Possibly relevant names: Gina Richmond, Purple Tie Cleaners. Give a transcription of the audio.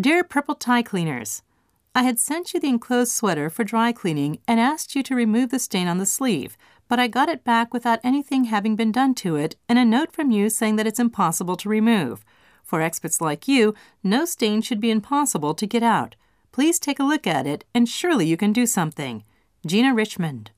Dear Purple Tie Cleaners, I had sent you the enclosed sweater for dry cleaning and asked you to remove the stain on the sleeve, but I got it back without anything having been done to it and a note from you saying that it's impossible to remove. For experts like you, no stain should be impossible to get out. Please take a look at it, and surely you can do something. Gina Richmond.